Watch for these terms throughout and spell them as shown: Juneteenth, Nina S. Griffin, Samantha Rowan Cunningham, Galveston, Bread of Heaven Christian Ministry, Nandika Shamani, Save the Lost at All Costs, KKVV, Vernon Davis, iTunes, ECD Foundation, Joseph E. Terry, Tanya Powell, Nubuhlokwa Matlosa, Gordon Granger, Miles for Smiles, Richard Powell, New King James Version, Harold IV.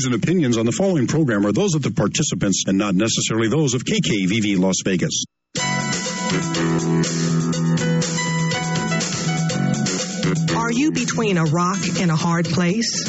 views and opinions on the following program are those of the participants and not necessarily those of KKVV Las Vegas. Are you between a rock and a hard place?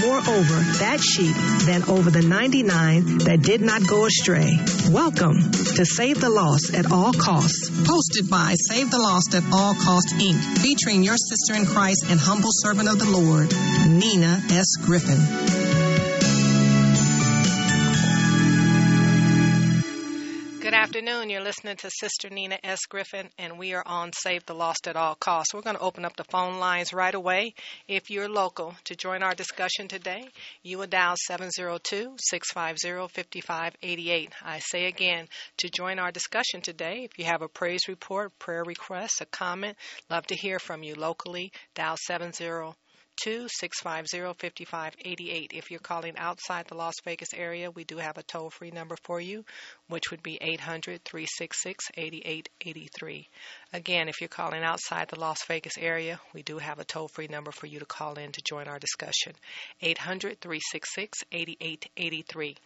more over that sheep than over the 99 that did not go astray." Welcome to Save the Lost at All Costs, hosted by Save the Lost at All Costs, Inc., featuring your sister in Christ and humble servant of the Lord, Nina S. Griffin. Good afternoon. You're listening to Sister Nina S. Griffin, and we are on Save the Lost at All Costs. We're going to open up the phone lines right away. If you're local, to join our discussion today, you will dial 702-650-5588. I say again, to join our discussion today, if you have a praise report, prayer request, a comment, love to hear from you locally, dial 702-650-5588. If you're calling outside the Las Vegas area, we do have a toll-free number for you, which would be 800-366-8883. Again, if you're calling outside the Las Vegas area, we do have a toll-free number for you to call in to join our discussion, 800-366-8883.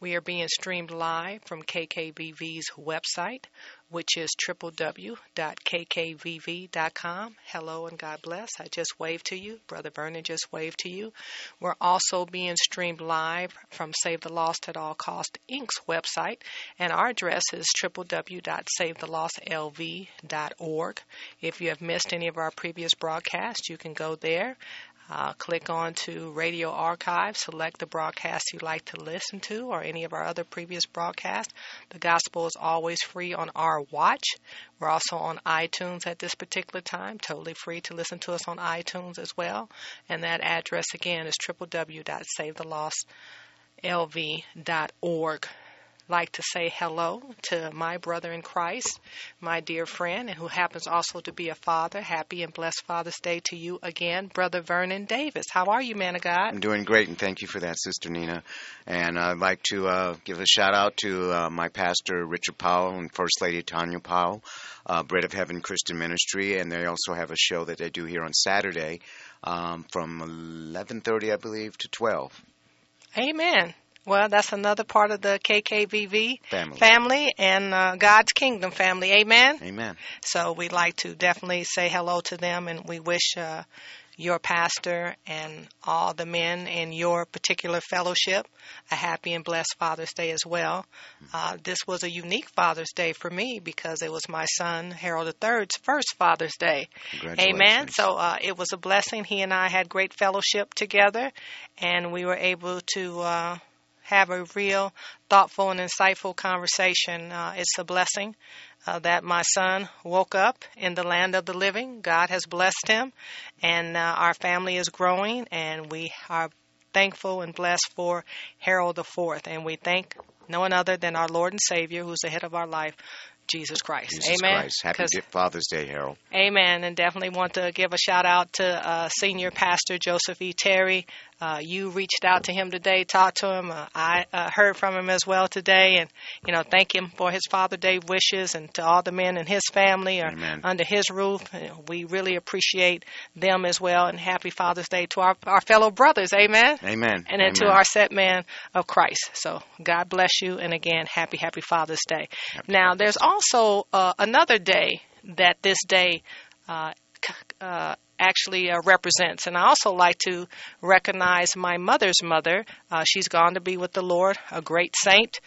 We are being streamed live from KKVV's website, which is www.kkvv.com. Hello and God bless. I just waved to you. Brother Vernon just waved to you. We're also being streamed live from Save the Lost at All Cost, Inc.'s website, and our address is www.savethelostlv.org. If you have missed any of our previous broadcasts, you can go there. Click on to Radio Archive, select the broadcast you'd like to listen to or any of our other previous broadcasts. The gospel is always free on our watch. We're also on iTunes at this particular time, totally free to listen to us on iTunes as well. And that address again is www.savethelostlv.org. Like to say hello to my brother in Christ, my dear friend, and who happens also to be a father. Happy and blessed Father's Day to you again, Brother Vernon Davis. How are you, man of God? I'm doing great, and thank you for that, Sister Nina. And I'd like to give a shout-out to my pastor, Richard Powell, and First Lady Tanya Powell, Bread of Heaven Christian Ministry, and they also have a show that they do here on Saturday from 11:30, I believe, to 12. Amen. Well, that's another part of the KKVV family and God's Kingdom family. Amen? Amen. So we'd like to definitely say hello to them, and we wish your pastor and all the men in your particular fellowship a happy and blessed Father's Day as well. This was a unique Father's Day for me because it was my son, Harold III's first Father's Day. Amen? So it was a blessing. He and I had great fellowship together, and we were able to have a real thoughtful and insightful conversation. It's a blessing that my son woke up in the land of the living. God has blessed him, and our family is growing, and we are thankful and blessed for Harold IV. And we thank no one other than our Lord and Savior, who's the head of our life, Jesus Christ. Jesus Amen. Christ. Happy Father's Day, Harold. Amen. And definitely want to give a shout out to Senior Pastor Joseph E. Terry. You reached out to him today, talked to him. I heard from him as well today, and thank him for his Father's Day wishes, and to all the men in his family or under his roof. We really appreciate them as well, and happy Father's Day to our fellow brothers. Amen. Amen. And then to our set man of Christ. So God bless you, and again, happy Father's Day. Happy now, there's also another day that this day actually represents. And I also like to recognize my mother's mother. She's gone to be with the Lord, a great saint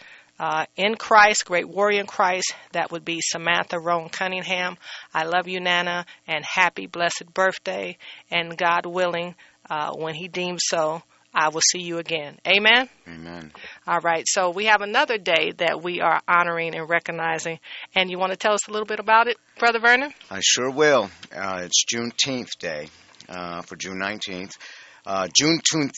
in Christ, great warrior in Christ. That would be Samantha Rowan Cunningham. I love you, Nana, and happy blessed birthday. And God willing, when he deems so, I will see you again. Amen? Amen. All right. So we have another day that we are honoring and recognizing. And you want to tell us a little bit about it, Brother Vernon? I sure will. It's Juneteenth Day for June 19th. Juneteenth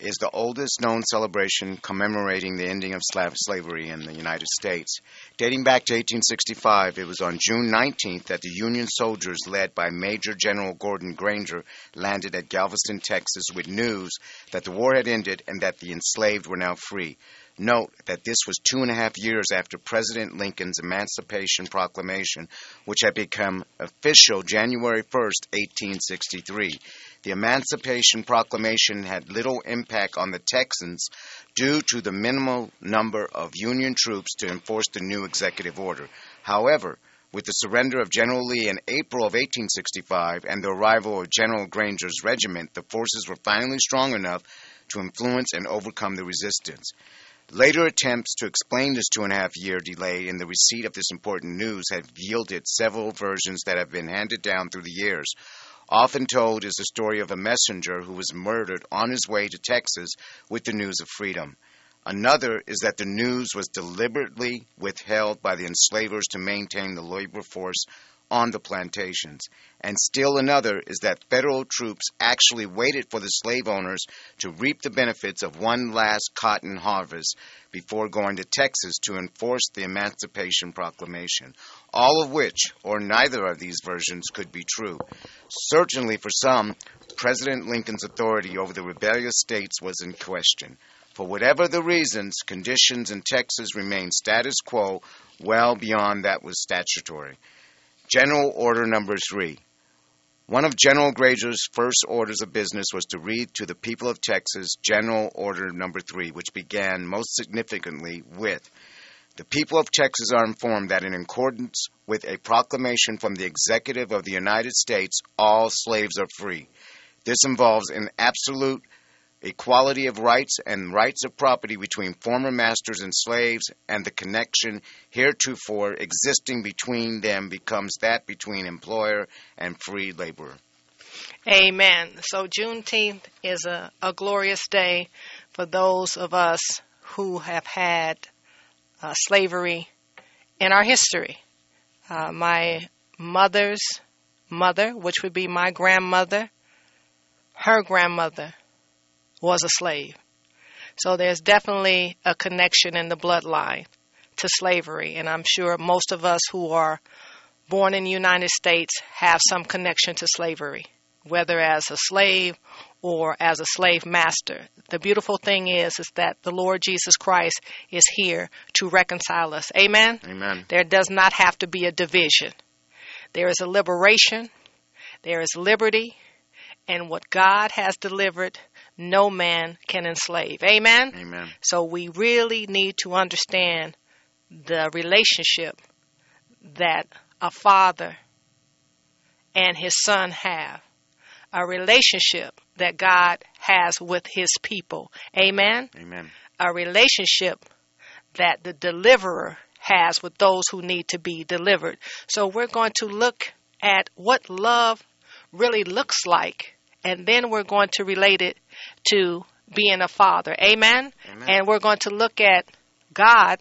is the oldest known celebration commemorating the ending of slavery in the United States. Dating back to 1865, it was on June 19th that the Union soldiers led by Major General Gordon Granger landed at Galveston, Texas, with news that the war had ended and that the enslaved were now free. Note that this was 2.5 years after President Lincoln's Emancipation Proclamation, which had become official January 1st, 1863. The Emancipation Proclamation had little impact on the Texans due to the minimal number of Union troops to enforce the new executive order. However, with the surrender of General Lee in April of 1865 and the arrival of General Granger's regiment, the forces were finally strong enough to influence and overcome the resistance. Later attempts to explain this 2.5 year delay in the receipt of this important news have yielded several versions that have been handed down through the years. Often told is the story of a messenger who was murdered on his way to Texas with the news of freedom. Another is that the news was deliberately withheld by the enslavers to maintain the labor force on the plantations. And still another is that federal troops actually waited for the slave owners to reap the benefits of one last cotton harvest before going to Texas to enforce the Emancipation Proclamation. All of which, or neither of these versions, could be true. Certainly for some, President Lincoln's authority over the rebellious states was in question. For whatever the reasons, conditions in Texas remained status quo well beyond that was statutory. General Order Number 3. One of General Granger's first orders of business was to read to the people of Texas General Order Number 3, which began most significantly with, "The people of Texas are informed that in accordance with a proclamation from the Executive of the United States, all slaves are free. This involves an absolute equality of rights and rights of property between former masters and slaves, and the connection heretofore existing between them becomes that between employer and free laborer." Amen. So Juneteenth is a glorious day for those of us who have had slavery in our history. My mother's mother, which would be my grandmother, her grandmother was a slave. So there's definitely a connection in the bloodline to slavery. And I'm sure most of us who are born in the United States have some connection to slavery, whether as a slave or as a slave master. The beautiful thing is that the Lord Jesus Christ is here to reconcile us. Amen? Amen. There does not have to be a division. There is a liberation. There is liberty. And what God has delivered, no man can enslave. Amen? Amen. So we really need to understand the relationship that a father and his son have. A relationship that God has with his people. Amen? Amen. A relationship that the deliverer has with those who need to be delivered. So we're going to look at what love really looks like. And then we're going to relate it to being a father. Amen? Amen. And we're going to look at God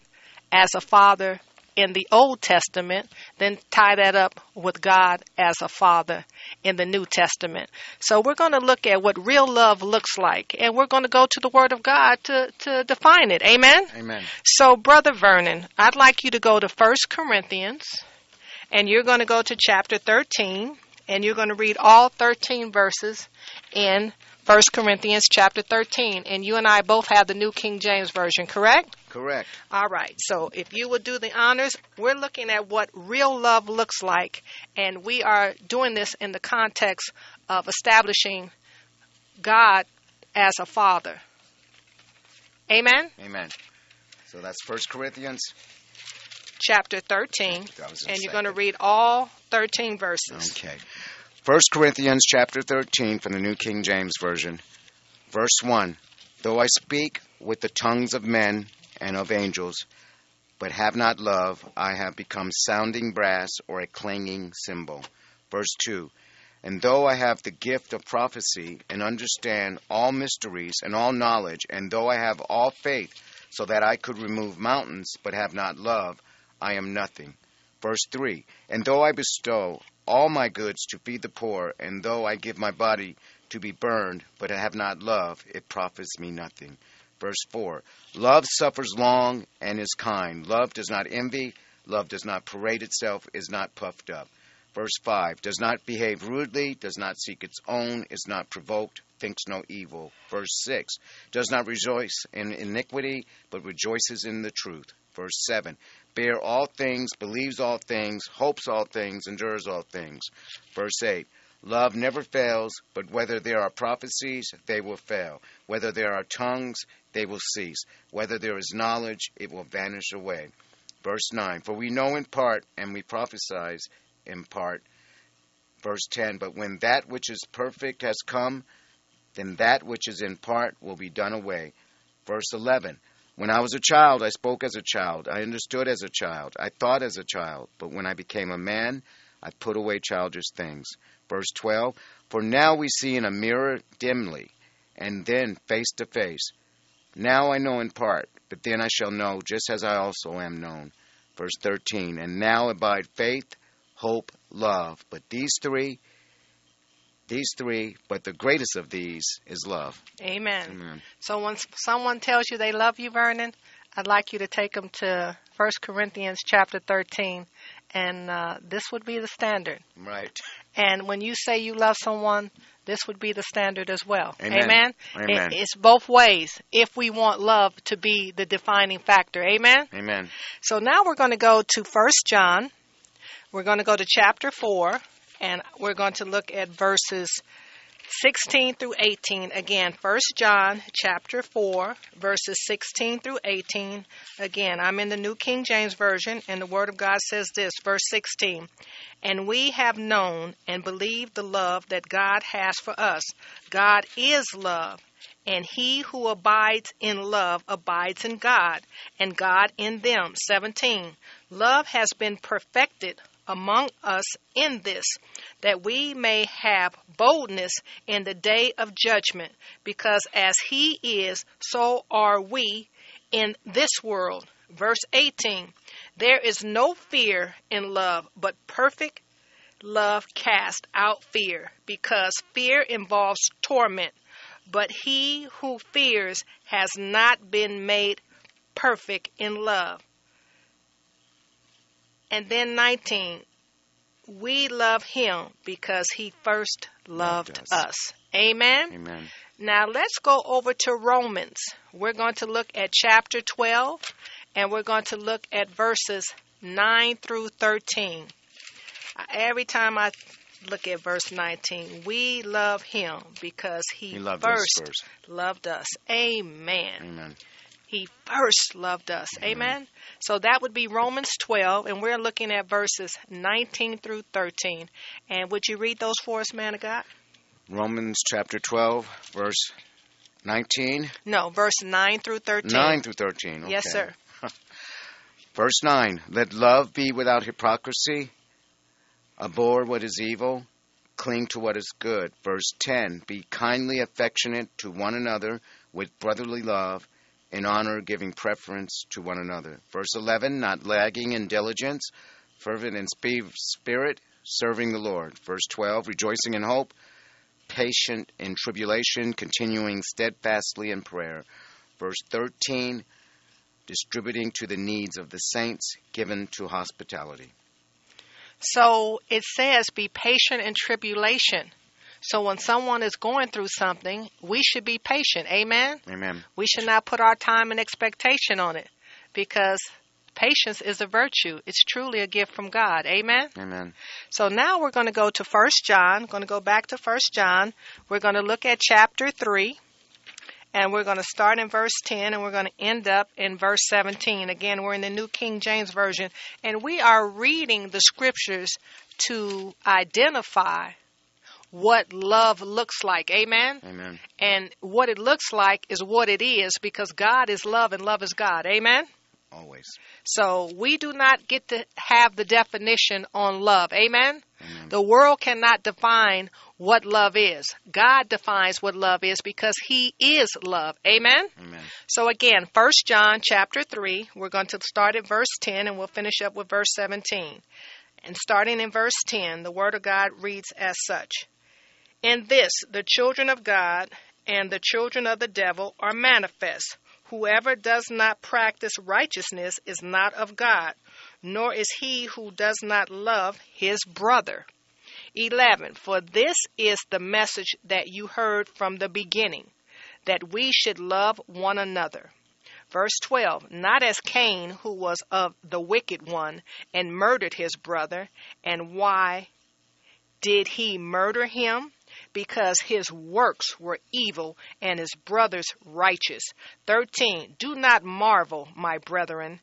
as a father in the Old Testament, then tie that up with God as a father in the New Testament. So we're going to look at what real love looks like. And we're going to go to the Word of God to define it. Amen? Amen. So, Brother Vernon, I'd like you to go to 1 Corinthians, and you're going to go to chapter 13. And you're going to read all 13 verses in 1 Corinthians chapter 13. And you and I both have the New King James Version, correct? Correct. All right. So if you will do the honors, we're looking at what real love looks like. And we are doing this in the context of establishing God as a father. Amen? Amen. So that's 1 Corinthians chapter 13, and you're going to read all 13 verses. Okay. 1 Corinthians chapter 13 from the New King James Version. Verse 1, "Though I speak with the tongues of men and of angels, but have not love, I have become sounding brass or a clanging cymbal." Verse 2, "And though I have the gift of prophecy and understand all mysteries and all knowledge, and though I have all faith so that I could remove mountains, but have not love, I am nothing." Verse 3, "And though I bestow all my goods to feed the poor, and though I give my body to be burned, but I have not love, it profits me nothing. Verse 4, love suffers long and is kind. Love does not envy. Love does not parade itself, is not puffed up. Verse 5, does not behave rudely, does not seek its own, is not provoked, thinks no evil. Verse 6, does not rejoice in iniquity, but rejoices in the truth. Verse 7, bear all things, believes all things, hopes all things, endures all things. Verse 8, love never fails, but whether there are prophecies, they will fail. Whether there are tongues, they will cease. Whether there is knowledge, it will vanish away. Verse 9, for we know in part, and we prophesy in part. Verse 10, but when that which is perfect has come, then that which is in part will be done away. Verse 11, when I was a child, I spoke as a child, I understood as a child, I thought as a child, but when I became a man, I put away childish things. Verse 12, for now we see in a mirror dimly, and then face to face. Now I know in part, but then I shall know, just as I also am known. Verse 13, and now abide faith, hope, love. But these three, but the greatest of these is love. Amen. Amen. So when someone tells you they love you, Vernon, I'd like you to take them to 1 Corinthians chapter 13, and this would be the standard. Right. And when you say you love someone, this would be the standard as well. Amen. Amen? Amen. It's both ways if we want love to be the defining factor. Amen? Amen. So now we're going to go to 1 John. We're going to go to chapter 4, and we're going to look at verses 16 through 18. Again, 1 John chapter 4, verses 16 through 18. Again, I'm in the New King James Version, and the Word of God says this, verse 16. And we have known and believed the love that God has for us. God is love, and he who abides in love abides in God, and God in them. 17. Love has been perfected among us in this, that we may have boldness in the day of judgment, because as he is, so are we in this world. Verse 18, there is no fear in love, but perfect love casts out fear, because fear involves torment. But he who fears has not been made perfect in love. And then 19, we love him because he first loved us. Amen? Amen. Now let's go over to Romans. We're going to look at chapter 12, and we're going to look at verses 9 through 13. Every time I look at verse 19, we love him because he first loved us. Amen. Amen. He first loved us. Amen. Amen. So that would be Romans 12, and we're looking at verses 19 through 13. And would you read those for us, man of God? Romans chapter 12, verse 19? No, verse 9 through 13. 9 through 13. Okay. Yes, sir. Verse 9, let love be without hypocrisy. Abhor what is evil. Cling to what is good. Verse 10, be kindly affectionate to one another with brotherly love, in honor, giving preference to one another. Verse 11, not lagging in diligence, fervent in spirit, serving the Lord. Verse 12, rejoicing in hope, patient in tribulation, continuing steadfastly in prayer. Verse 13, distributing to the needs of the saints, given to hospitality. So it says, be patient in tribulation. So when someone is going through something, we should be patient. Amen? Amen. We should not put our time and expectation on it, because patience is a virtue. It's truly a gift from God. Amen? Amen. So now we're going to go to 1 John. We're going to go back to 1 John. We're going to look at chapter 3, and we're going to start in verse 10, and we're going to end up in verse 17. Again, we're in the New King James Version, and we are reading the scriptures to identify what love looks like. Amen? Amen. And what it looks like is what it is, because God is love and love is God. Amen? Always. So we do not get to have the definition on love. Amen? Amen. The world cannot define what love is. God defines what love is, because he is love. Amen? Amen. So again, 1 John chapter 3, we're going to start at verse 10, and we'll finish up with verse 17. And starting in verse 10, the Word of God reads as such. In this, the children of God and the children of the devil are manifest. Whoever does not practice righteousness is not of God, nor is he who does not love his brother. 11. For this is the message that you heard from the beginning, that we should love one another. Verse 12, not as Cain, who was of the wicked one, and murdered his brother. And why did he murder him? Because his works were evil and his brother's righteous. 13, do not marvel, my brethren,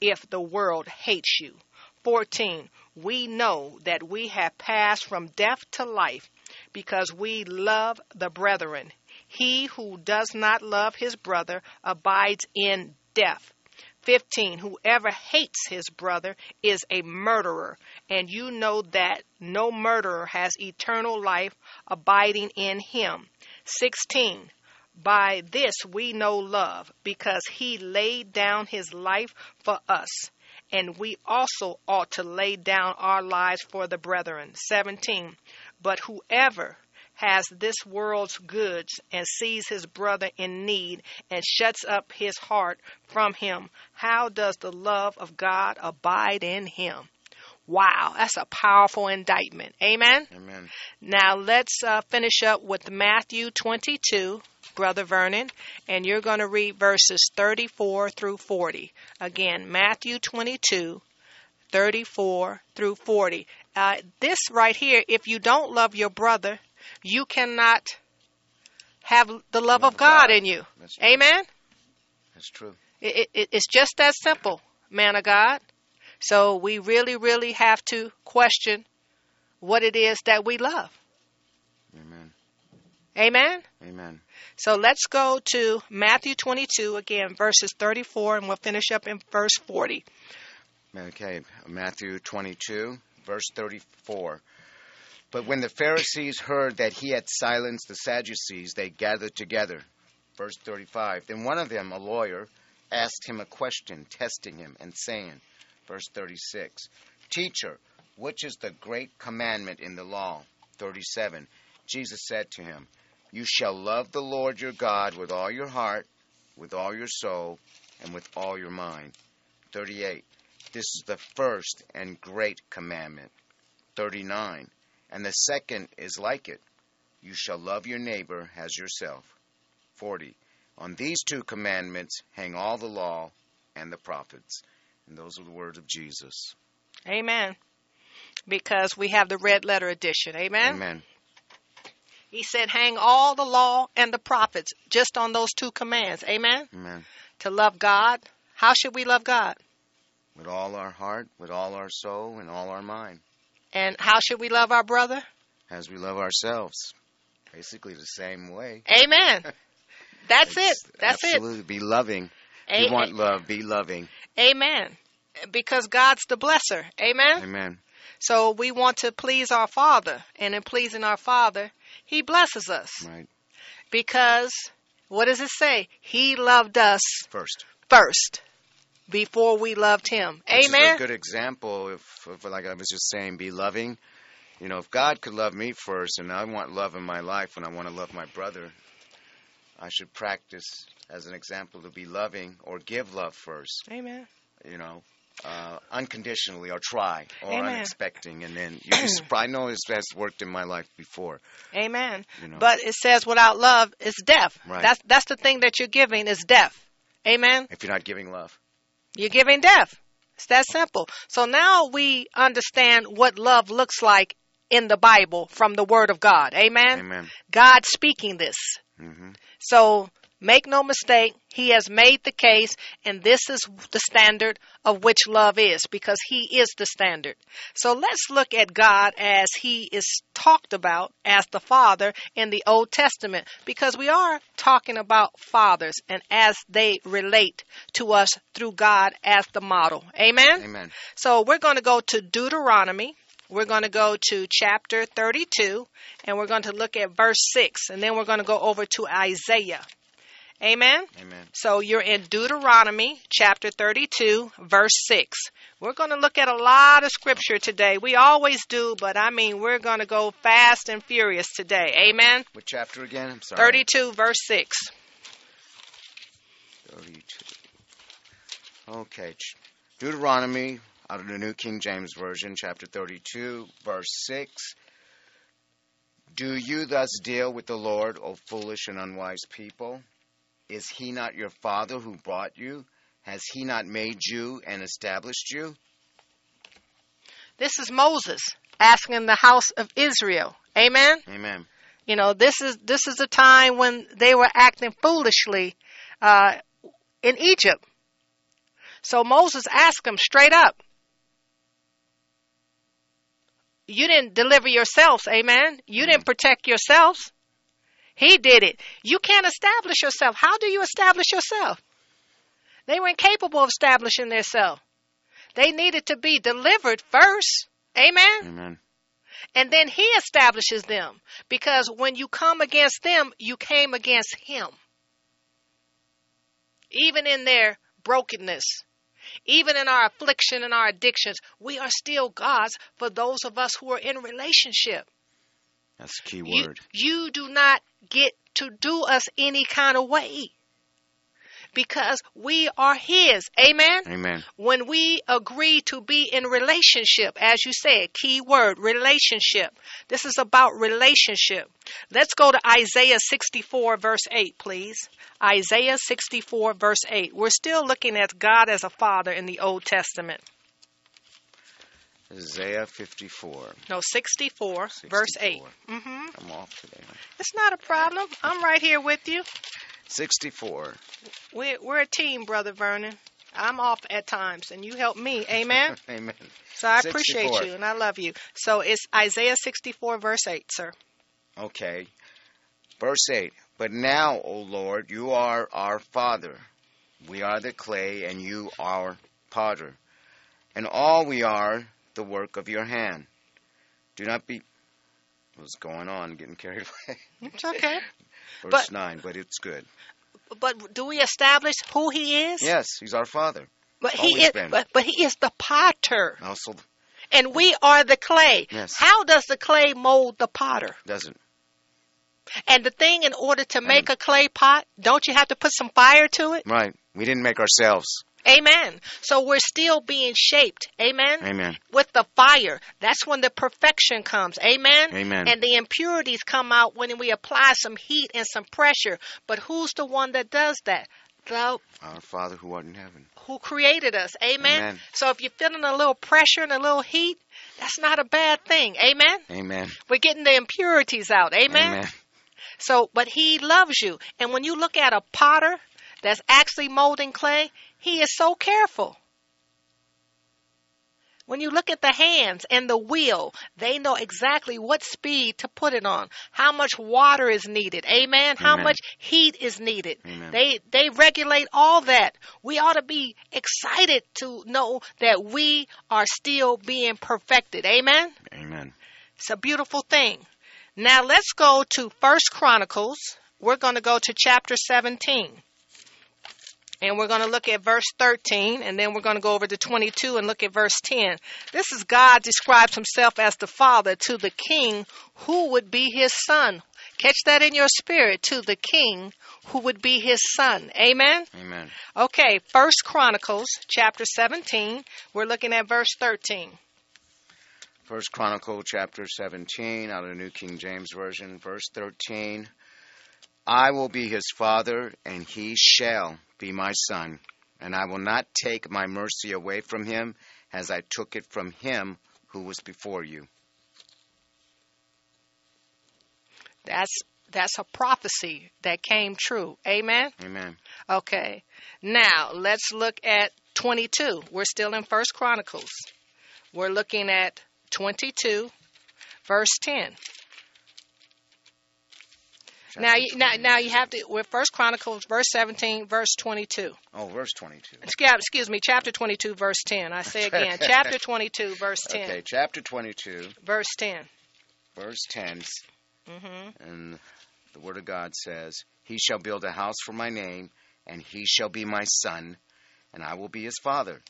if the world hates you. 14, we know that we have passed from death to life because we love the brethren. He who does not love his brother abides in death. 15. Whoever hates his brother is a murderer, and you know that no murderer has eternal life abiding in him. 16. By this we know love, because he laid down his life for us, and we also ought to lay down our lives for the brethren. 17. But whoever has this world's goods and sees his brother in need and shuts up his heart from him, how does the love of God abide in him? Wow, that's a powerful indictment. Amen? Amen. Now let's finish up with Matthew 22, Brother Vernon, and you're going to read verses 34 through 40. Again, Matthew 22, 34 through 40. This right here, if you don't love your brother, you cannot have the love of God in you. That's Amen? That's true. It's just that simple, man of God. So we really, really have to question what it is that we love. Amen. Amen? Amen. So let's go to Matthew 22, again, verses 34, and we'll finish up in verse 40. Okay, Matthew 22, verse 34. But when the Pharisees heard that he had silenced the Sadducees, they gathered together. Verse 35. Then one of them, a lawyer, asked him a question, testing him and saying, verse 36, Teacher, which is the great commandment in the law? 37. Jesus said to him, You shall love the Lord your God with all your heart, with all your soul, and with all your mind. 38. This is the first and great commandment. 39. And the second is like it. You shall love your neighbor as yourself. 40. On these two commandments hang all the law and the prophets. And those are the words of Jesus. Amen. Because we have the red letter edition. Amen. Amen. He said, hang all the law and the prophets just on those two commands. Amen. Amen. To love God. How should we love God? With all our heart, with all our soul, and all our mind. And how should we love our brother? As we love ourselves. Basically the same way. Amen. That's it. That's absolutely it. Absolutely. Be loving. You want love. Be loving. Amen. Because God's the blesser. Amen. Amen. So we want to please our Father. And in pleasing our Father, He blesses us. Right. Because, what does it say? He loved us first. First. Before we loved him. Which Amen. Is a good example of, like I was just saying, be loving. You know, if God could love me first and I want love in my life and I want to love my brother, I should practice as an example to be loving or give love first. Amen. You know, unconditionally or try or Amen. Unexpecting. And then you just, I know it has worked in my life before. Amen. You know. But it says without love, it's death. Right. That's the thing that you're giving is death. Amen. If you're not giving love. You're giving death. It's that simple. So now we understand what love looks like in the Bible from the Word of God. Amen? Amen. God speaking this. Mm-hmm. So make no mistake. He has made the case. And this is the standard of which love is. Because He is the standard. So let's look at God as He is talked about as the Father in the Old Testament. Because we are talking about fathers and as they relate to us through God as the model. Amen? Amen. So we're going to go to Deuteronomy. We're going to go to chapter 32. And we're going to look at verse 6. And then we're going to go over to Isaiah. Amen? Amen. So you're in Deuteronomy chapter 32, verse 6. We're going to look at a lot of scripture today. We always do, but I mean, we're going to go fast and furious today. Amen? What chapter again? I'm sorry. 32, verse 6. 32. Okay. Deuteronomy, out of the New King James Version, chapter 32, verse 6. Do you thus deal with the Lord, O foolish and unwise people? Is he not your father who brought you? Has he not made you and established you? This is Moses asking the house of Israel. Amen? Amen. You know, this is a time when they were acting foolishly in Egypt. So Moses asked them straight up. You didn't deliver yourselves. Amen. You didn't protect yourselves. He did it. You can't establish yourself. How do you establish yourself? They were incapable of establishing themselves. They needed to be delivered first. Amen. Amen. And then he establishes them, because when you come against them, you came against him. Even in their brokenness, even in our affliction and our addictions, we are still God's for those of us who are in relationship. That's the key word. You do not get to do us any kind of way, because we are his. Amen? Amen. When we agree to be in relationship, as you said, key word, relationship. This is about relationship. Let's go to Isaiah 64, verse 8, please. Isaiah 64, verse 8. We're still looking at God as a father in the Old Testament. Isaiah 64, verse 8. Mm-hmm. I'm off today. It's not a problem. I'm right here with you. 64. We're a team, Brother Vernon. I'm off at times, and you help me. Amen? Amen. So I appreciate you, and I love you. So it's Isaiah 64, verse 8, sir. Okay. Verse 8. But now, O Lord, you are our Father. We are the clay, and you are potter. And all we are the work of your hand. Do not be... What's going on? Getting carried away. It's okay. Verse 9, but it's good. But do we establish who he is? Yes, he's our father. But he is the potter. Also, and we are the clay. Yes. How does the clay mold the potter? Doesn't. And the thing, in order to make a clay pot, don't you have to put some fire to it? Right. We didn't make ourselves. Amen. So we're still being shaped. Amen. Amen. With the fire. That's when the perfection comes. Amen. Amen. And the impurities come out when we apply some heat and some pressure. But who's the one that does that? Our Father who art in heaven. Who created us. Amen. Amen. So if you're feeling a little pressure and a little heat, that's not a bad thing. Amen. Amen. We're getting the impurities out. Amen. Amen. So, but he loves you. And when you look at a potter that's actually molding clay, he is so careful. When you look at the hands and the wheel, they know exactly what speed to put it on, how much water is needed. Amen. How much heat is needed. Amen. They regulate all that. We ought to be excited to know that we are still being perfected. Amen. Amen. It's a beautiful thing. Now let's go to 1 Chronicles. We're going to go to chapter 17. And we're going to look at verse 13, and then we're going to go over to 22 and look at verse 10. This is God describes himself as the father to the king who would be his son. Catch that in your spirit, to the king who would be his son. Amen? Amen. Okay, 1 Chronicles chapter 17. We're looking at verse 13. 1 Chronicles chapter 17, out of the New King James Version, verse 13. I will be his father, and he shall be my son, and I will not take my mercy away from him as I took it from him who was before you. That's a prophecy that came true. Amen? Amen. Okay. Now, let's look at 22. We're still in 1 Chronicles. We're looking at 22, verse 10. Now you have to, with 1 Chronicles, verse 17, verse 22. Oh, verse 22. Excuse me, chapter 22, verse 10. I say again, chapter 22, verse 10. Okay, chapter 22. Verse 10. Verse 10. Mm-hmm. And the Word of God says, He shall build a house for my name, and he shall be my son, and I will be his father,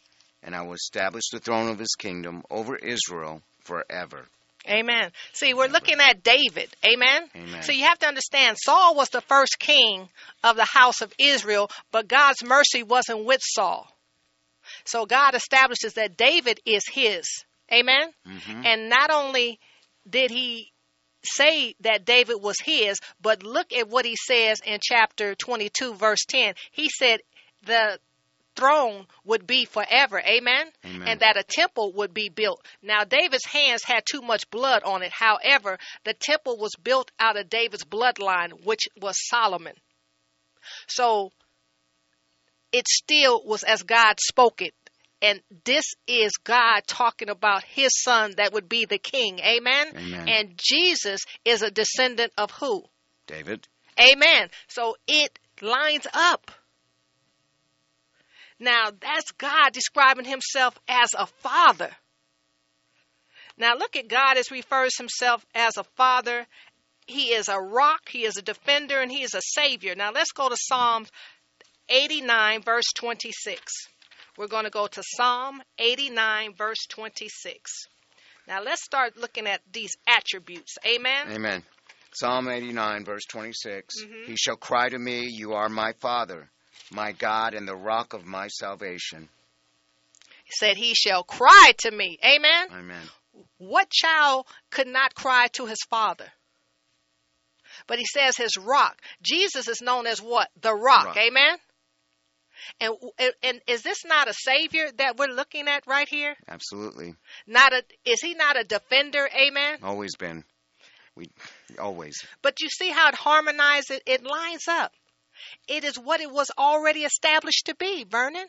and I will establish the throne of his kingdom over Israel forever. Amen. See, we're looking at David. Amen? Amen. So you have to understand, Saul was the first king of the house of Israel, but God's mercy wasn't with Saul. So God establishes that David is his. Amen? Mm-hmm. And not only did he say that David was his, but look at what he says in chapter 22, verse 10. He said the throne would be forever. Amen? Amen. And that a temple would be built. Now, David's hands had too much blood on it. However, the temple was built out of David's bloodline, which was Solomon. So it still was as God spoke it. And this is God talking about his son that would be the king. Amen? Amen. And Jesus is a descendant of who? David. Amen. So it lines up. Now, that's God describing himself as a father. Now, look at God as refers himself as a father. He is a rock, he is a defender, and he is a savior. Now, let's go to Psalm 89, verse 26. We're going to go to Psalm 89, verse 26. Now, let's start looking at these attributes. Amen? Amen. Psalm 89, verse 26. Mm-hmm. He shall cry to me, you are my father, my God, and the rock of my salvation. He said, he shall cry to me. Amen? Amen. What child could not cry to his father? But he says his rock. Jesus is known as what? The rock. Rock. Amen? And is this not a savior that we're looking at right here? Absolutely. Is he not a defender? Amen. Always been. Always. But you see how it harmonizes. It lines up. It is what it was already established to be, Vernon.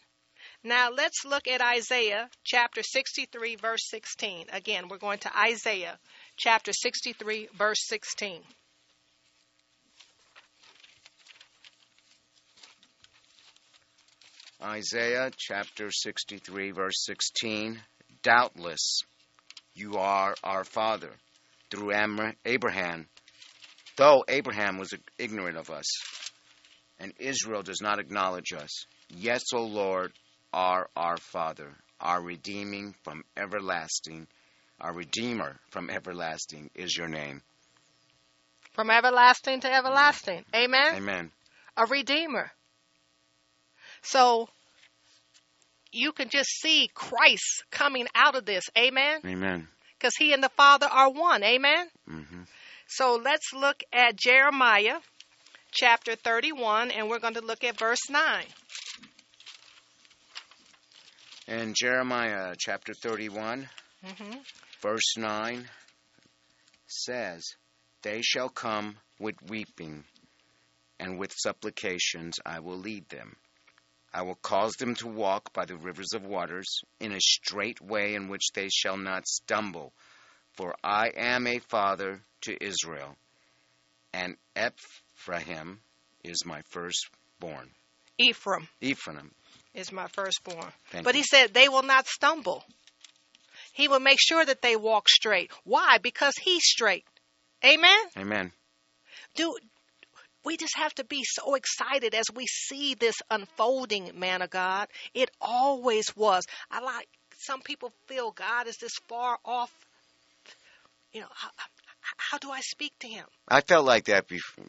Now let's look at Isaiah chapter 63, verse 16. Again, we're going to Isaiah chapter 63, verse 16. Isaiah chapter 63, verse 16. Doubtless you are our father through Abraham, though Abraham was ignorant of us, and Israel does not acknowledge us. Yes, O Lord, are our father, our redeemer from everlasting is your name. From everlasting to everlasting. Amen? Amen. A redeemer. So you can just see Christ coming out of this. Amen? Amen. Because he and the Father are one. Amen? Mm-hmm. So let's look at Jeremiah chapter 31, and we're going to look at verse 9. In Jeremiah chapter 31, mm-hmm. verse 9 says, they shall come with weeping, and with supplications I will lead them. I will cause them to walk by the rivers of waters in a straight way in which they shall not stumble. For I am a father to Israel, and Ephraim is my firstborn. Ephraim is my firstborn. But he said they will not stumble. He will make sure that they walk straight. Why? Because he's straight. Amen? Amen. We just have to be so excited as we see this unfolding, man of God. It always was. Some people feel God is this far off. You know, how do I speak to him? I felt like that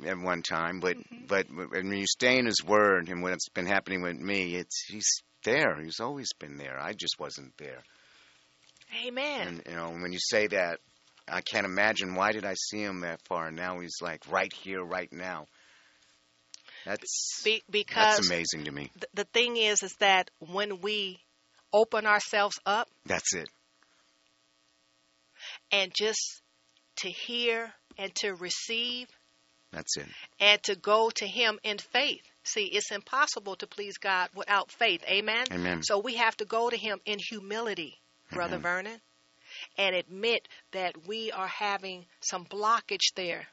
at one time, but when you stay in his word and what's been happening with me, he's there. He's always been there. I just wasn't there. Amen. And, you know, when you say that, I can't imagine why did I see him that far. Now he's like right here, right now. That's amazing to me. The thing is that when we open ourselves up. That's it. And just to hear and to receive. That's it. And to go to him in faith. See, it's impossible to please God without faith. Amen? Amen. So we have to go to him in humility, Brother Vernon. And admit that we are having some blockage there.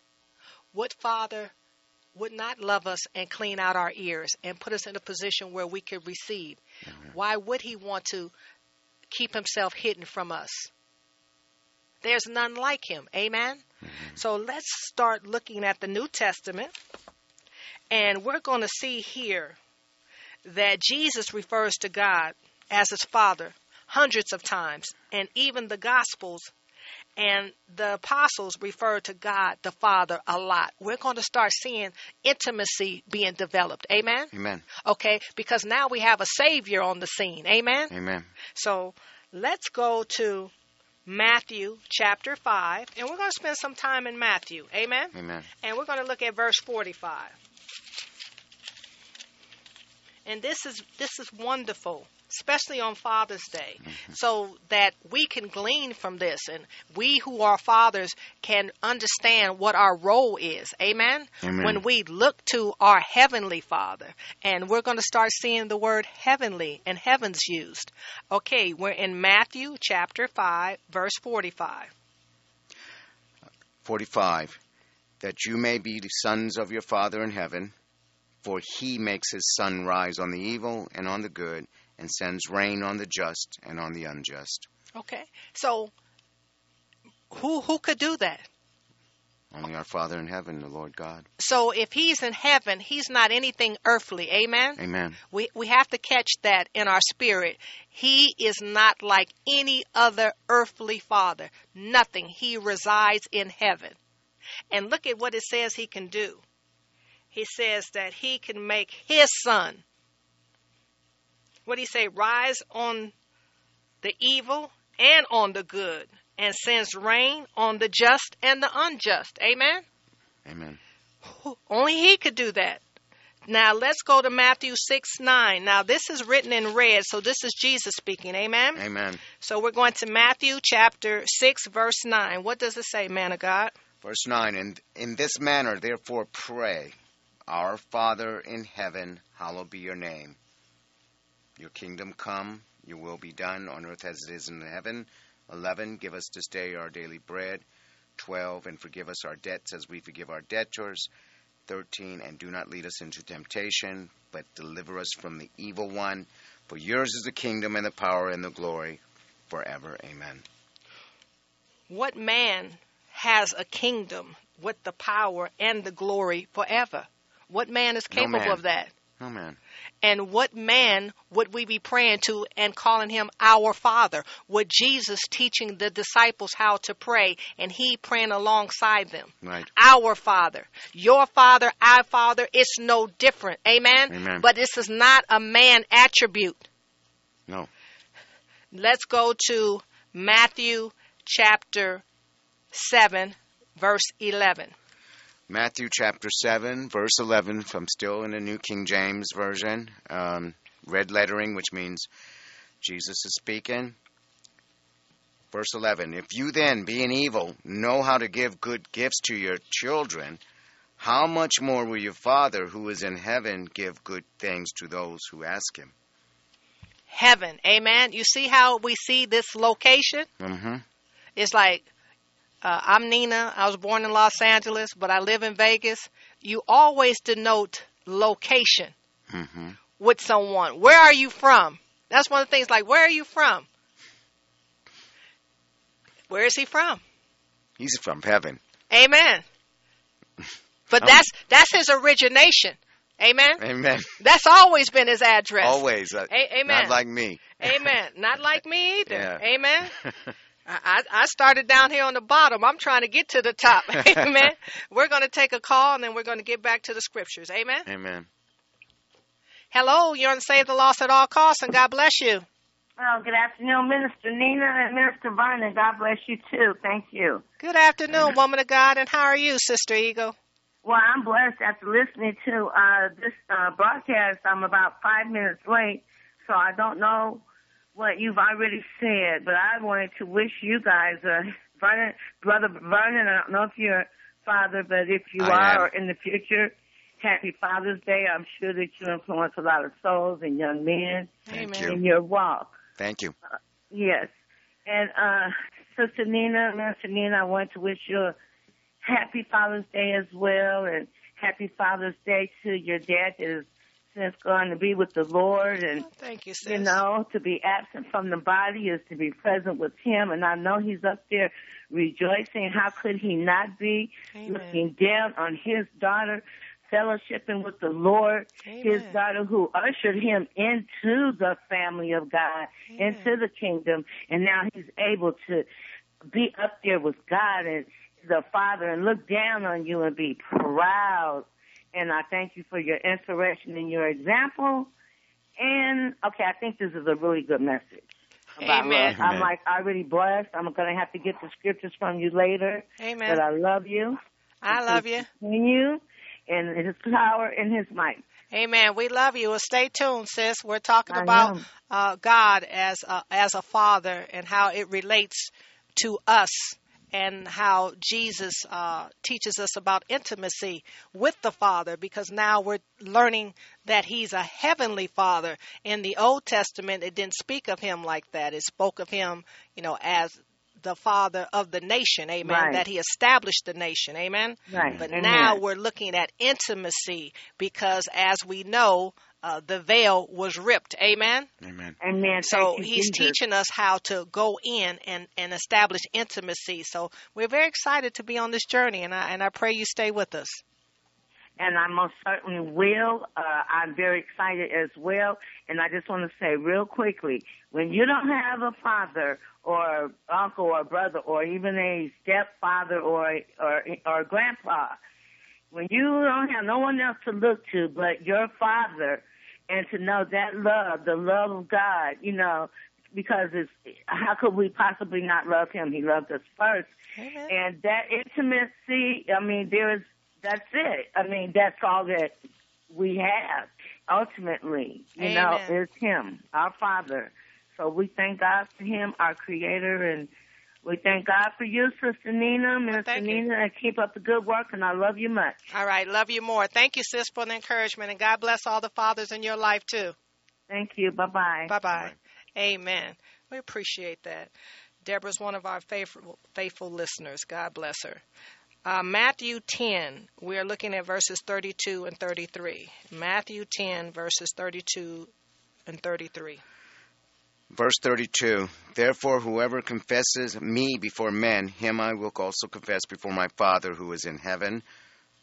What father would not love us and clean out our ears and put us in a position where we could receive? Mm-hmm. Why would he want to keep himself hidden from us? There's none like him. Amen? Mm-hmm. So let's start looking at the New Testament. And we're going to see here that Jesus refers to God as his Father hundreds of times. And even the Gospels and the apostles refer to God the Father a lot. We're going to start seeing intimacy being developed. Amen? Amen. Okay, because now we have a Savior on the scene. Amen? Amen. So let's go to Matthew chapter 5. And we're going to spend some time in Matthew. Amen? Amen. And we're going to look at verse 45. And this is wonderful, especially on Father's Day, so that we can glean from this, and we who are fathers can understand what our role is. Amen? Amen. When we look to our Heavenly Father, and we're going to start seeing the word heavenly and heavens used. Okay, we're in Matthew chapter 5, verse 45. 45, that you may be the sons of your Father in heaven, for he makes his sun rise on the evil and on the good, and sends rain on the just and on the unjust. Okay. So, who could do that? Only our Father in heaven, the Lord God. So, if he's in heaven, he's not anything earthly. Amen? Amen. We have to catch that in our spirit. He is not like any other earthly father. Nothing. He resides in heaven. And look at what it says he can do. He says that he can make his son, what do you say, rise on the evil and on the good, and sends rain on the just and the unjust. Amen? Amen. Only he could do that. Now, let's go to Matthew 6:9. Now, this is written in red, so this is Jesus speaking. Amen? Amen. So, we're going to Matthew chapter 6, verse 9. What does it say, man of God? Verse 9, and in this manner, therefore, pray. Our Father in heaven, hallowed be your name. Your kingdom come, your will be done on earth as it is in heaven. 11, give us this day our daily bread. 12, and forgive us our debts as we forgive our debtors. 13, and do not lead us into temptation, but deliver us from the evil one. For yours is the kingdom and the power and the glory forever. Amen. What man has a kingdom with the power and the glory forever? What man is capable of that? No man. And what man would we be praying to and calling him our Father? With Jesus teaching the disciples how to pray, and he praying alongside them. Right. Our Father. Your Father, our Father. It's no different. Amen? Amen. But this is not a man attribute. No. Let's go to Matthew chapter 7, verse 11. Matthew chapter 7, verse 11, from still in the New King James Version, red lettering, which means Jesus is speaking. Verse 11, if you then, being evil, know how to give good gifts to your children, how much more will your Father who is in heaven give good things to those who ask him? Heaven, amen. You see how we see this location? Mm-hmm. It's like, I'm Nina. I was born in Los Angeles, but I live in Vegas. You always denote location with someone. Where are you from? That's one of the things, like, where are you from? Where is he from? He's from heaven. Amen. But that's his origination. Amen? Amen. That's always been his address. Always. Amen. Not like me. Amen. Not like me either. Yeah. Amen. I started down here on the bottom. I'm trying to get to the top. Amen. We're going to take a call, and then we're going to get back to the scriptures. Amen. Amen. Hello, you're on Save the Lost at All Costs, and God bless you. Oh, good afternoon, Minister Nina and Minister Vernon. God bless you, too. Thank you. Good afternoon, woman of God. And how are you, Sister Eagle? Well, I'm blessed after listening to this broadcast. I'm about 5 minutes late, so I don't know what you've already said, but I wanted to wish you guys, Brother Vernon, I don't know if you're a father, but if you are in the future, happy Father's Day. I'm sure that you influence a lot of souls and young men in your walk. Thank you. Yes. And Sister Nina, Master Nina, I want to wish you a happy Father's Day as well, and happy Father's Day to your dad that is that's going to be with the Lord, and thank you, sis. You know, to be absent from the body is to be present with him, and I know he's up there rejoicing. How could he not be? Amen. Looking down on his daughter fellowshipping with the Lord, Amen. His daughter who ushered him into the family of God, Amen. Into the kingdom, and now he's able to be up there with God and the Father and look down on you and be proud. And I thank you for your inspiration and your example. And, okay, I think this is a really good message. About Amen. Love. I'm like already blessed. I'm going to have to get the scriptures from you later. Amen. But I love you. I love you. Continue in His power and His might. Amen. We love you. Well, stay tuned, sis. We're talking about God as a Father and how it relates to us and how Jesus teaches us about intimacy with the Father, because now we're learning that He's a heavenly Father. In the Old Testament, it didn't speak of Him like that. It spoke of Him, you know, as the Father of the nation, amen, right. that He established the nation, amen. Right. But amen. Now we're looking at intimacy because, as we know, the veil was ripped, amen. Amen. Amen. So He's teaching us how to go in and establish intimacy. So we're very excited to be on this journey, and I pray you stay with us. And I most certainly will. I'm very excited as well. And I just want to say real quickly, when you don't have a father or uncle or brother or even a stepfather or grandpa, when you don't have no one else to look to but your Father, and to know that love, the love of God, you know, because it's, how could we possibly not love Him? He loved us first. Mm-hmm. And that intimacy, I mean, that's it. I mean, that's all that we have. Ultimately, you Amen. Know, is Him, our Father. So we thank God for Him, our Creator, and we thank God for you, Sister Nina, Minister Nina, and keep up the good work, and I love you much. All right, love you more. Thank you, sis, for the encouragement, and God bless all the fathers in your life, too. Thank you. Bye-bye. Bye-bye. Amen. We appreciate that. Deborah's one of our faithful listeners. God bless her. Matthew 10, we are looking at verses 32 and 33. Matthew 10, verses 32 and 33. Verse 32, therefore, whoever confesses me before men, him I will also confess before my Father who is in heaven.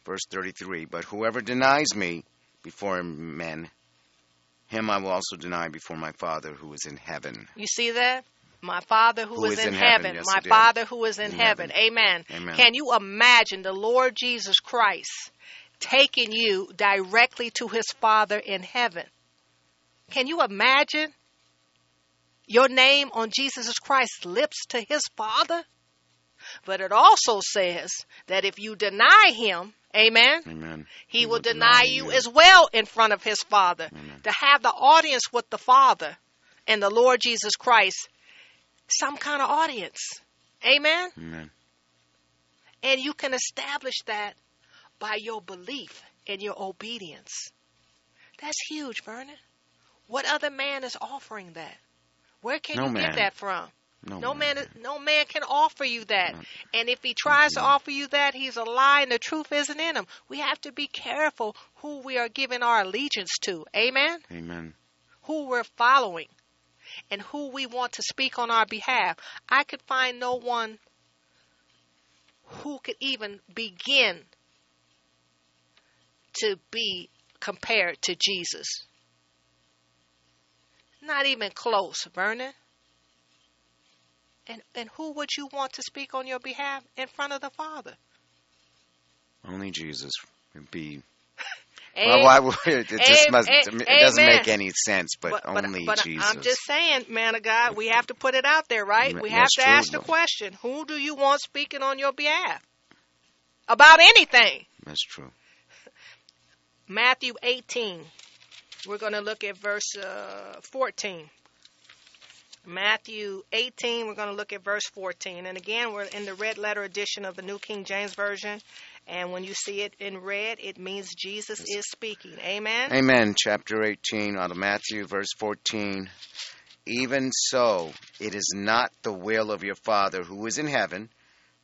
Verse 33, but whoever denies me before men, him I will also deny before my Father who is in heaven. You see that? My Father who is in heaven. Yes, my Father who is in heaven. Amen. Amen. Can you imagine the Lord Jesus Christ taking you directly to His Father in heaven? Can you imagine? Your name on Jesus Christ's lips to His Father. But it also says that if you deny Him, amen, amen. He will deny you as well in front of His Father. Amen. To have the audience with the Father and the Lord Jesus Christ, some kind of audience. Amen? Amen. And you can establish that by your belief and your obedience. That's huge, Vernon. What other man is offering that? Where can you get that from? No man can offer you that. And if he tries to offer you that, he's a lie and the truth isn't in him. We have to be careful who we are giving our allegiance to. Amen? Amen. Who we're following and who we want to speak on our behalf. I could find no one who could even begin to be compared to Jesus. Not even close, Vernon. And who would you want to speak on your behalf in front of the Father? Only Jesus would be. Well, why would it doesn't make any sense, but Jesus. I'm just saying, man of God, we have to put it out there, right? We have to ask the question, who do you want speaking on your behalf? About anything. That's true. Matthew 18. We're going to look at verse 14. Matthew 18, we're going to look at verse 14. And again, we're in the red letter edition of the New King James Version. And when you see it in red, it means Jesus is speaking. Amen? Amen. Chapter 18 out of Matthew, verse 14. Even so, it is not the will of your Father who is in heaven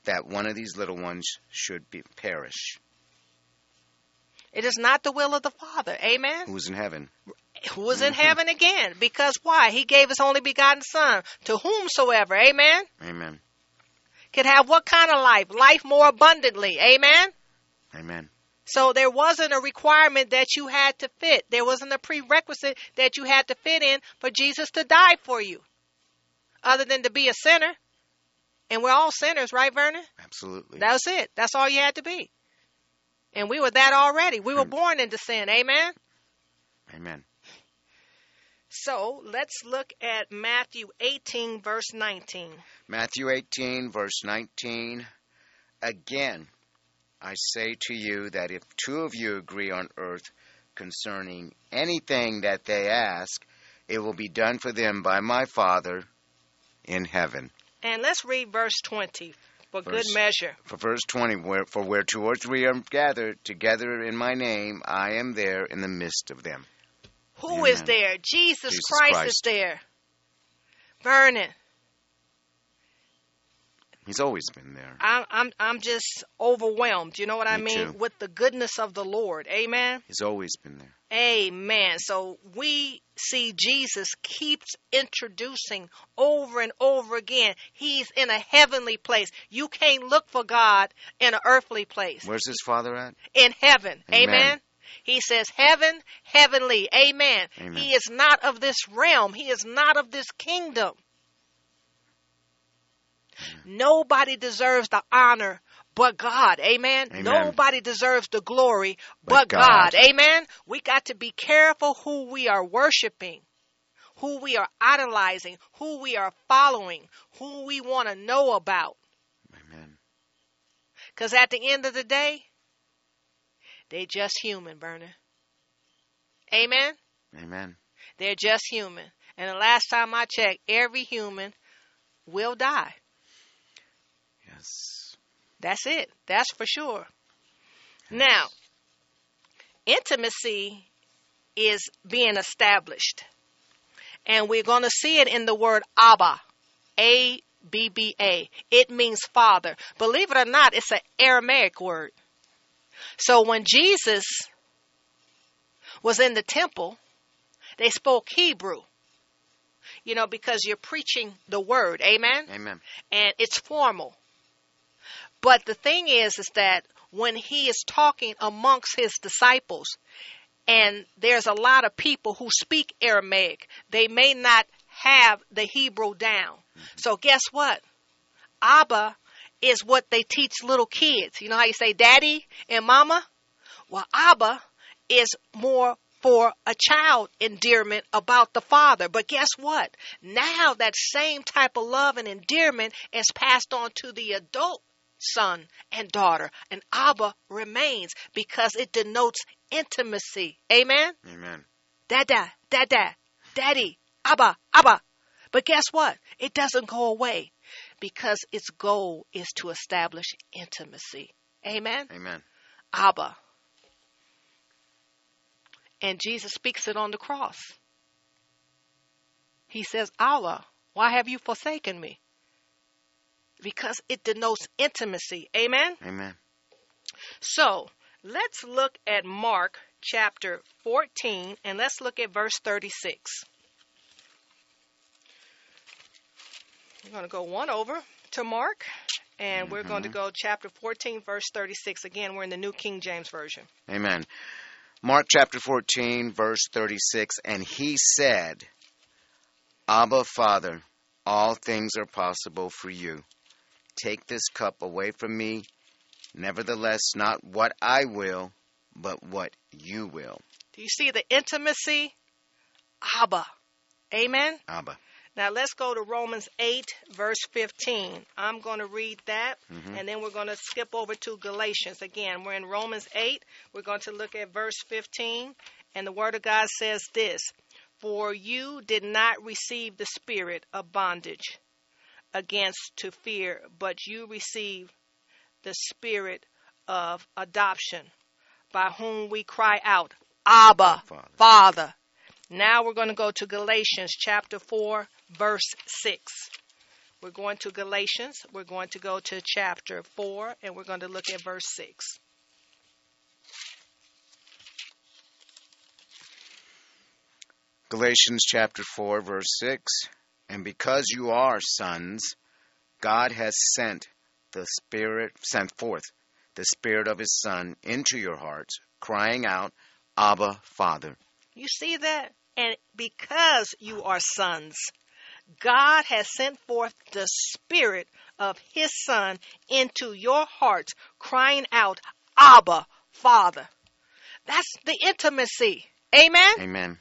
that one of these little ones should perish. It is not the will of the Father. Amen? Who is in heaven. Who is in heaven again. Because why? He gave His only begotten Son to whomsoever. Amen? Amen. Can have what kind of life? Life more abundantly. Amen? Amen. So there wasn't a requirement that you had to fit. There wasn't a prerequisite that you had to fit in for Jesus to die for you, other than to be a sinner. And we're all sinners, right, Vernon? Absolutely. That's it. That's all you had to be. And we were that already. We were born into sin. Amen? Amen. So let's look at Matthew 18, verse 19. Matthew 18, verse 19. Again, I say to you that if two of you agree on earth concerning anything that they ask, it will be done for them by my Father in heaven. And let's read verse 20 for good measure. For verse 20, where two or three are gathered together in my name, I am there in the midst of them. Who Amen. Is there? Jesus Christ is there. Vernon. He's always been there. I'm just overwhelmed. You know what I mean? Too. With the goodness of the Lord. Amen. He's always been there. Amen. So we see Jesus keeps introducing over and over again. He's in a heavenly place. You can't look for God in an earthly place. Where's his Father at? In heaven. Amen. Amen. He says, heaven, heavenly. Amen. Amen. He is not of this realm. He is not of this kingdom. Nobody deserves the honor but God. Amen? Amen. Nobody deserves the glory but God. Amen. We got to be careful who we are worshiping, who we are idolizing, who we are following, who we want to know about. Amen. Because at the end of the day, they're just human, Vernon. Amen. Amen. They're just human. And the last time I checked, every human will die. Yes. That's it. That's for sure. Yes. Now, intimacy is being established. And we're going to see it in the word Abba. A-B-B-A. It means father. Believe it or not, it's an Aramaic word. So when Jesus was in the temple, they spoke Hebrew. You know, because you're preaching the word. Amen? Amen. And it's formal. But the thing is that when he is talking amongst his disciples, and there's a lot of people who speak Aramaic, they may not have the Hebrew down. So guess what? Abba is what they teach little kids. You know how you say daddy and mama? Well, Abba is more for a child endearment about the father. But guess what? Now that same type of love and endearment is passed on to the adult son and daughter. And Abba remains because it denotes intimacy. Amen? Amen. Dada, dada, daddy, Abba, Abba. But guess what? It doesn't go away. Because its goal is to establish intimacy. Amen? Amen. Abba. And Jesus speaks it on the cross. He says, Allah, why have you forsaken me? Because it denotes intimacy. Amen? Amen. So, let's look at Mark chapter 14 and let's look at verse 36. We're going to go one over to Mark, and we're going to go chapter 14, verse 36. Again, we're in the New King James Version. Amen. Mark chapter 14, verse 36, and he said, Abba, Father, all things are possible for you. Take this cup away from me. Nevertheless, not what I will, but what you will. Do you see the intimacy? Abba. Amen? Abba. Now, let's go to Romans 8, verse 15. I'm going to read that, and then we're going to skip over to Galatians. Again, we're in Romans 8. We're going to look at verse 15, and the Word of God says this, For you did not receive the spirit of bondage against to fear, but you received the spirit of adoption, by whom we cry out, Abba, Father. Father. Now we're going to go to Galatians chapter 4, verse 6. We're going to Galatians. We're going to go to chapter 4, and we're going to look at verse 6. Galatians chapter 4, verse 6. And because you are sons, God has sent forth the Spirit of His Son into your hearts, crying out, Abba, Father. You see that? And because you are sons, God has sent forth the Spirit of His Son into your hearts, crying out, Abba, Father. That's the intimacy. Amen? Amen.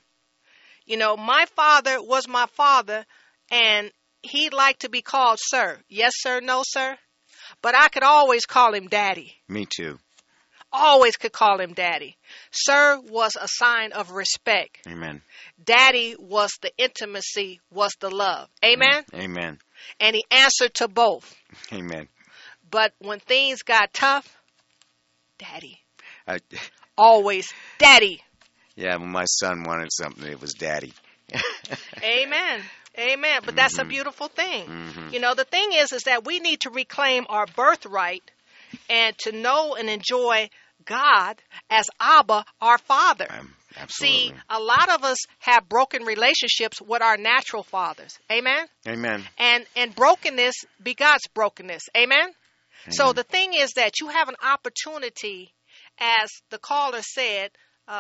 You know, my father was my father, and he'd like to be called sir. Yes, sir, no, sir. But I could always call him daddy. Me too. Always could call him daddy. Sir was a sign of respect. Amen. Daddy was the intimacy, was the love. Amen? Amen. And he answered to both. Amen. But when things got tough, daddy. Always daddy. Yeah, when my son wanted something, it was daddy. Amen. Amen. But that's a beautiful thing. Mm-hmm. You know, the thing is that we need to reclaim our birthright and to know and enjoy God as Abba, our Father. Absolutely. See, a lot of us have broken relationships with our natural fathers. Amen? Amen. And brokenness begots brokenness. Amen? Amen? So the thing is that you have an opportunity, as the caller said,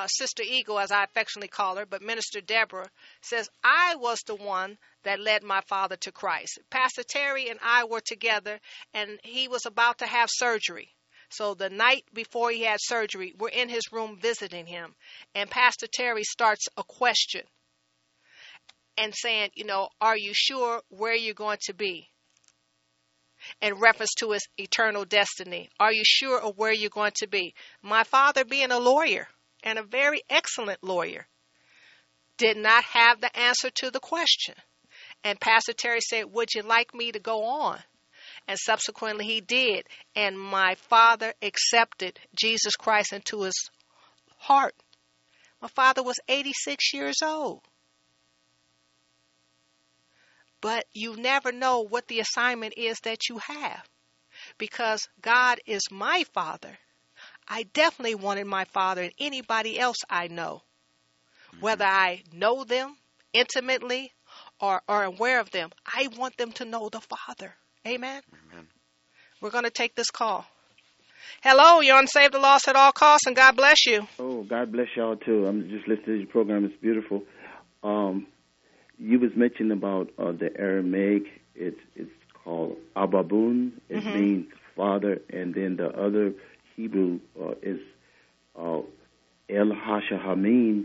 Sister Eagle, as I affectionately call her, but Minister Deborah says, I was the one that led my father to Christ. Pastor Terry and I were together, and he was about to have surgery. So the night before he had surgery, we're in his room visiting him, and Pastor Terry starts a question and saying, you know, are you sure where you're going to be? In reference to his eternal destiny. Are you sure of where you're going to be? My father, being a lawyer, and a very excellent lawyer, did not have the answer to the question. And Pastor Terry said, would you like me to go on? And subsequently he did. And my father accepted Jesus Christ into his heart. My father was 86 years old. But you never know what the assignment is that you have. Because God is my father. I definitely wanted my father and anybody else I know, whether I know them intimately or are aware of them. I want them to know the Father. Amen. Amen. We're going to take this call. Hello, you're on Save the Lost at All Costs, and God bless you. Oh, God bless y'all too. I'm just listening to your program. It's beautiful. You was mentioning about the Aramaic. It's called Ababun. It means Father, and then the other Hebrew is El Hashahamim.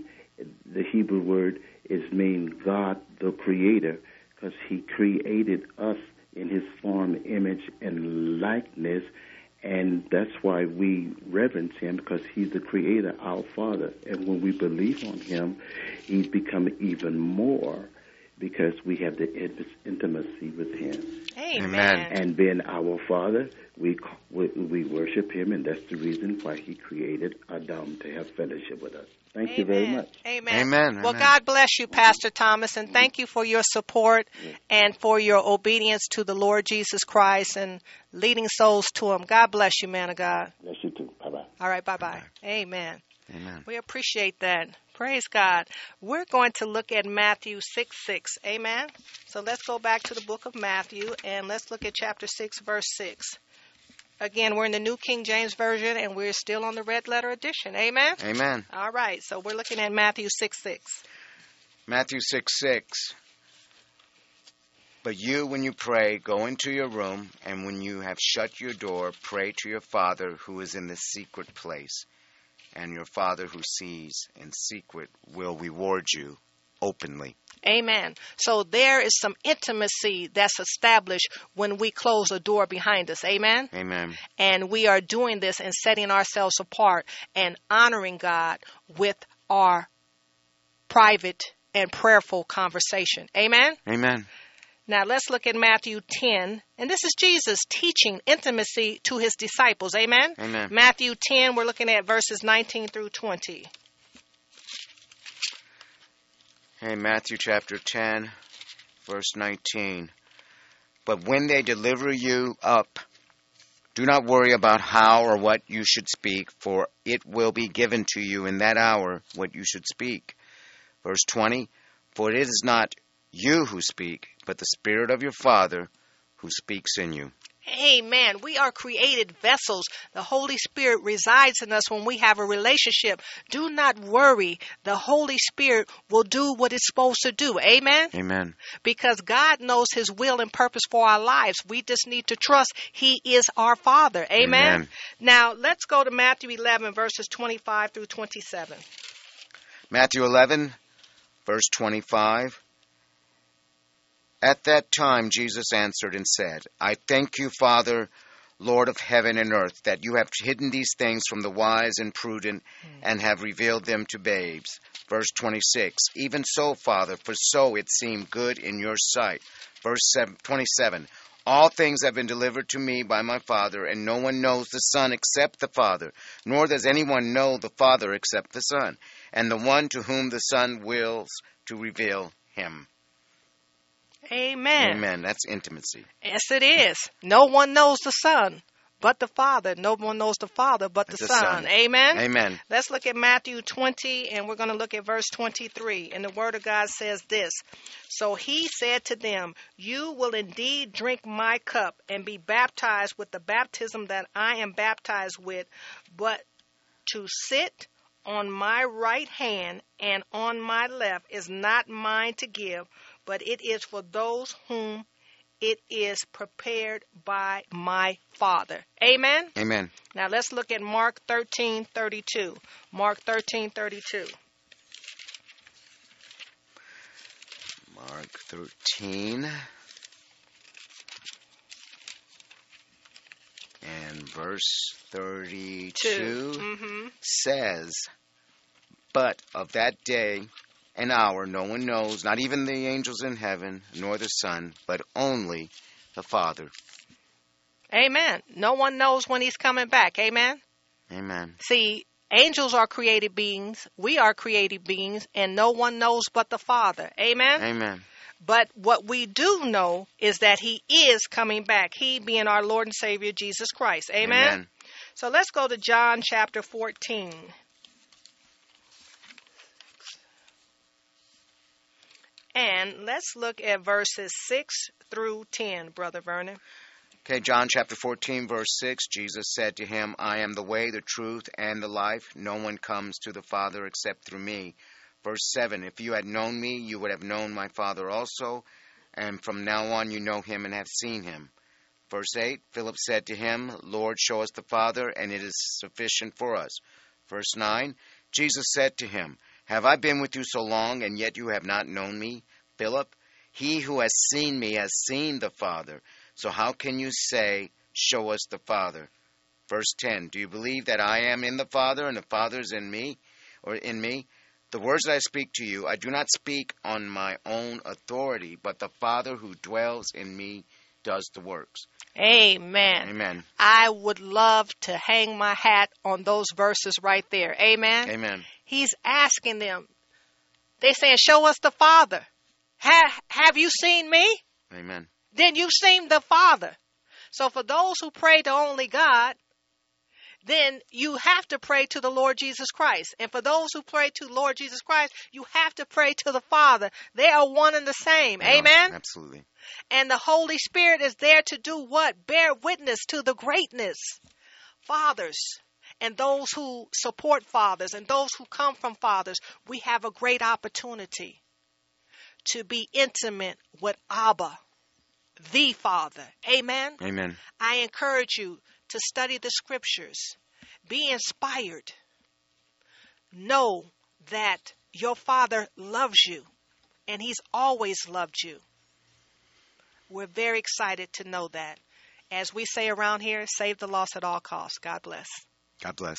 The Hebrew word is mean God the Creator, because He created us in His form, image, and likeness, and that's why we reverence Him, because He's the Creator, our Father. And when we believe on Him, He's become even more, because we have the intimacy with Him. Amen. And being our Father, we worship Him, and that's the reason why He created Adam to have fellowship with us. Thank you very much. Amen. Well, God bless you, Pastor Thomas, and thank you for your support and for your obedience to the Lord Jesus Christ and leading souls to Him. God bless you, man of God. Bless you too. Bye-bye. All right, bye-bye. Amen. Amen. We appreciate that. Praise God. We're going to look at Matthew 6:6. Amen. So let's go back to the book of Matthew, and let's look at chapter 6, verse 6. Again, we're in the New King James Version, and we're still on the red letter edition. Amen? Amen. All right. So we're looking at Matthew 6:6. Matthew 6:6. But you, when you pray, go into your room, and when you have shut your door, pray to your Father who is in the secret place. And your Father who sees in secret will reward you openly. Amen. So there is some intimacy that's established when we close a door behind us. Amen. Amen. And we are doing this and setting ourselves apart and honoring God with our private and prayerful conversation. Amen. Amen. Now let's look at Matthew 10. And this is Jesus teaching intimacy to His disciples. Amen. Amen. Matthew 10, we're looking at verses 19 through 20. In Matthew chapter 10, verse 19. But when they deliver you up, do not worry about how or what you should speak, for it will be given to you in that hour what you should speak. Verse 20. For it is not you who speak, but the Spirit of your Father who speaks in you. Amen. We are created vessels. The Holy Spirit resides in us when we have a relationship. Do not worry. The Holy Spirit will do what it's supposed to do. Amen? Amen. Because God knows His will and purpose for our lives. We just need to trust He is our Father. Amen? Amen. Now, let's go to Matthew 11, verses 25 through 27. Matthew 11, verse 25. At that time Jesus answered and said, I thank you, Father, Lord of heaven and earth, that you have hidden these things from the wise and prudent and have revealed them to babes. Verse 26, even so, Father, for so it seemed good in your sight. Verse 27, all things have been delivered to me by my Father, and no one knows the Son except the Father, nor does anyone know the Father except the Son, and the one to whom the Son wills to reveal him. Amen. Amen. That's intimacy. Yes, it is. No one knows the Son but the Father. No one knows the Father but the Son. Amen. Amen. Let's look at Matthew 20, and we're going to look at verse 23. And the Word of God says this. So he said to them, you will indeed drink my cup and be baptized with the baptism that I am baptized with, but to sit on my right hand and on my left is not mine to give, but it is for those whom it is prepared by my Father. Amen? Amen. Now let's look at Mark 13:32. Mark 13:32. Mark 13 and verse 32 says, but of that day an hour no one knows, not even the angels in heaven, nor the Son, but only the Father. Amen. No one knows when He's coming back. Amen? Amen. See, angels are created beings. We are created beings, and no one knows but the Father. Amen? Amen. But what we do know is that He is coming back, He being our Lord and Savior, Jesus Christ. Amen? Amen. So let's go to John chapter 14. And let's look at verses 6 through 10, Brother Vernon. Okay, John chapter 14, verse 6, Jesus said to him, I am the way, the truth, and the life. No one comes to the Father except through me. Verse 7, if you had known me, you would have known my Father also, and from now on you know him and have seen him. Verse 8, Philip said to him, Lord, show us the Father, and it is sufficient for us. Verse 9, Jesus said to him, have I been with you so long, and yet you have not known me, Philip? He who has seen me has seen the Father. So how can you say, show us the Father? Verse 10, do you believe that I am in the Father, and the Father is in me, or in me? The words that I speak to you, I do not speak on my own authority, but the Father who dwells in me does the works. Amen. Amen. I would love to hang my hat on those verses right there. Amen. Amen. He's asking them. They're saying, show us the Father. Have you seen me? Amen. Then you've seen the Father. So for those who pray to only God, then you have to pray to the Lord Jesus Christ. And for those who pray to Lord Jesus Christ, you have to pray to the Father. They are one and the same. Yeah, amen? Absolutely. And the Holy Spirit is there to do what? Bear witness to the greatness. Fathers. And those who support fathers and those who come from fathers, we have a great opportunity to be intimate with Abba, the Father. Amen? Amen. I encourage you to study the scriptures. Be inspired. Know that your Father loves you, and He's always loved you. We're very excited to know that. As we say around here, save the lost at all costs. God bless. God bless.